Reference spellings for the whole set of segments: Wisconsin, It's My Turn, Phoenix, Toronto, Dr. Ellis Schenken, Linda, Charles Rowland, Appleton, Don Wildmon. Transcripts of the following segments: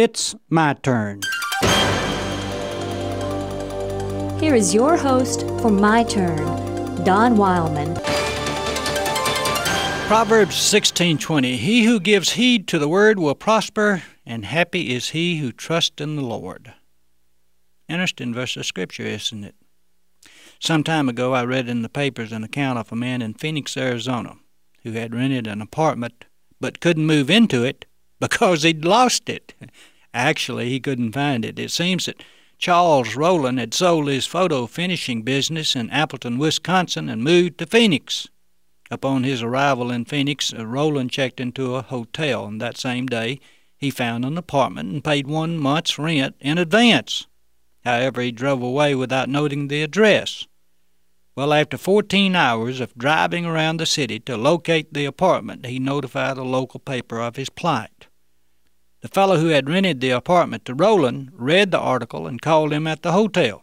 It's My Turn. Here is your host for My Turn, Don Wildmon. Proverbs 16:20, he who gives heed to the word will prosper, and happy is he who trusts in the Lord. Interesting verse of Scripture, isn't it? Some time ago I read in the papers an account of a man in Phoenix, Arizona, who had rented an apartment but couldn't move into it because he'd lost it. Actually, he couldn't find it. It seems that Charles Rowland had sold his photo finishing business in Appleton, Wisconsin, and moved to Phoenix. Upon his arrival in Phoenix, Rowland checked into a hotel, and that same day he found an apartment and paid 1 month's rent in advance. However, he drove away without noting the address. Well, after 14 hours of driving around the city to locate the apartment, he notified a local paper of his plight. The fellow who had rented the apartment to Rowland read the article and called him at the hotel.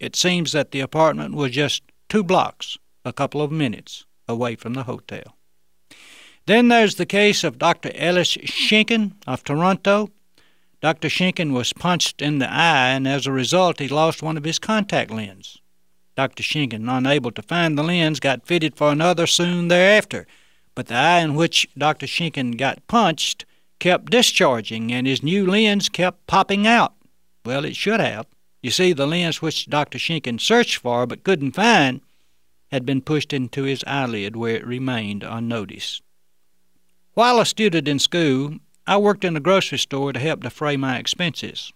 It seems that the apartment was just 2 blocks, a couple of minutes, away from the hotel. Then there's the case of Dr. Ellis Schenken of Toronto. Dr. Schenken was punched in the eye, and as a result he lost one of his contact lenses. Dr. Schenken, unable to find the lens, got fitted for another soon thereafter, but the eye in which Dr. Schenken got punched kept discharging, and his new lens kept popping out. Well, it should have. You see, the lens which Dr. Schenken searched for but couldn't find had been pushed into his eyelid, where it remained unnoticed. While a student in school, I worked in a grocery store to help defray my expenses.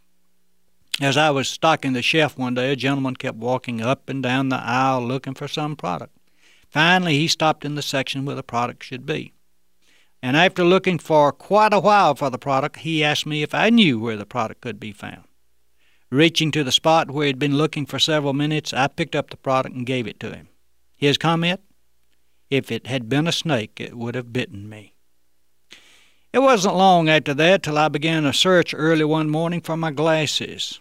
As I was stocking the shelf one day, a gentleman kept walking up and down the aisle looking for some product. Finally, he stopped in the section where the product should be. And after looking for quite a while for the product, he asked me if I knew where the product could be found. Reaching to the spot where he'd been looking for several minutes, I picked up the product and gave it to him. His comment? If it had been a snake, it would have bitten me. It wasn't long after that till I began a search early one morning for my glasses.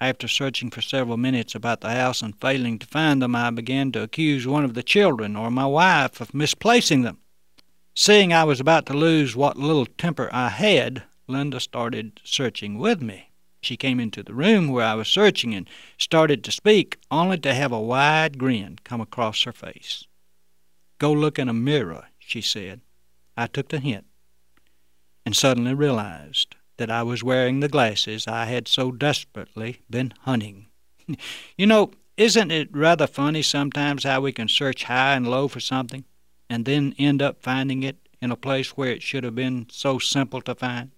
After searching for several minutes about the house and failing to find them, I began to accuse one of the children or my wife of misplacing them. Seeing I was about to lose what little temper I had, Linda started searching with me. She came into the room where I was searching and started to speak, only to have a wide grin come across her face. "Go look in a mirror," she said. I took the hint and suddenly realized that I was wearing the glasses I had so desperately been hunting. You know, isn't it rather funny sometimes how we can search high and low for something and then end up finding it in a place where it should have been so simple to find?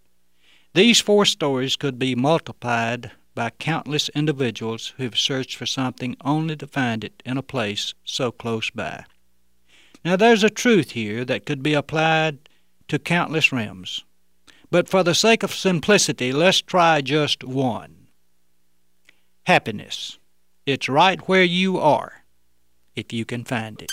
These 4 stories could be multiplied by countless individuals who have searched for something only to find it in a place so close by. Now, there's a truth here that could be applied to countless realms. But for the sake of simplicity, let's try just one. Happiness. It's right where you are, if you can find it.